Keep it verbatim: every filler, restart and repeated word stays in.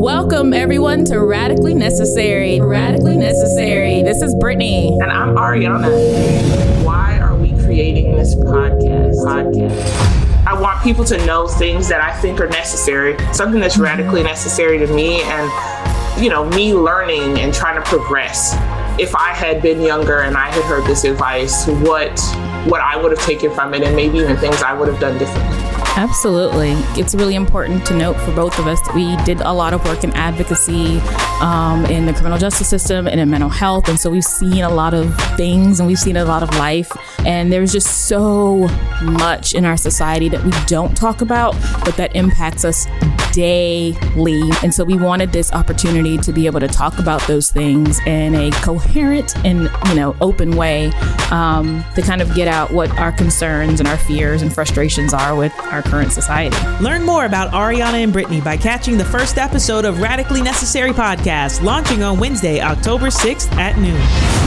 Welcome everyone to Radically Necessary. Radically Necessary. This is Brittany. And I'm Ariana. Why are we creating this podcast? Podcast. I want people to know things that I think are necessary, something that's radically necessary to me and, you know, me learning and trying to progress. If I had been younger and I had heard this advice, what what I would have taken from it and maybe even things I would have done differently. Absolutely. It's really important to note for both of us that we did a lot of work in advocacy um, in the criminal justice system and in mental health. And so we've seen a lot of things and we've seen a lot of life. And there's just so much in our society that we don't talk about, but that impacts us daily. And so we wanted this opportunity to be able to talk about those things in a coherent and, you know, open way um, to kind of get out what our concerns and our fears and frustrations are with our current society. Learn more about Ariana and Brittany by catching the first episode of Radically Necessary Podcast, launching on Wednesday, October sixth at noon.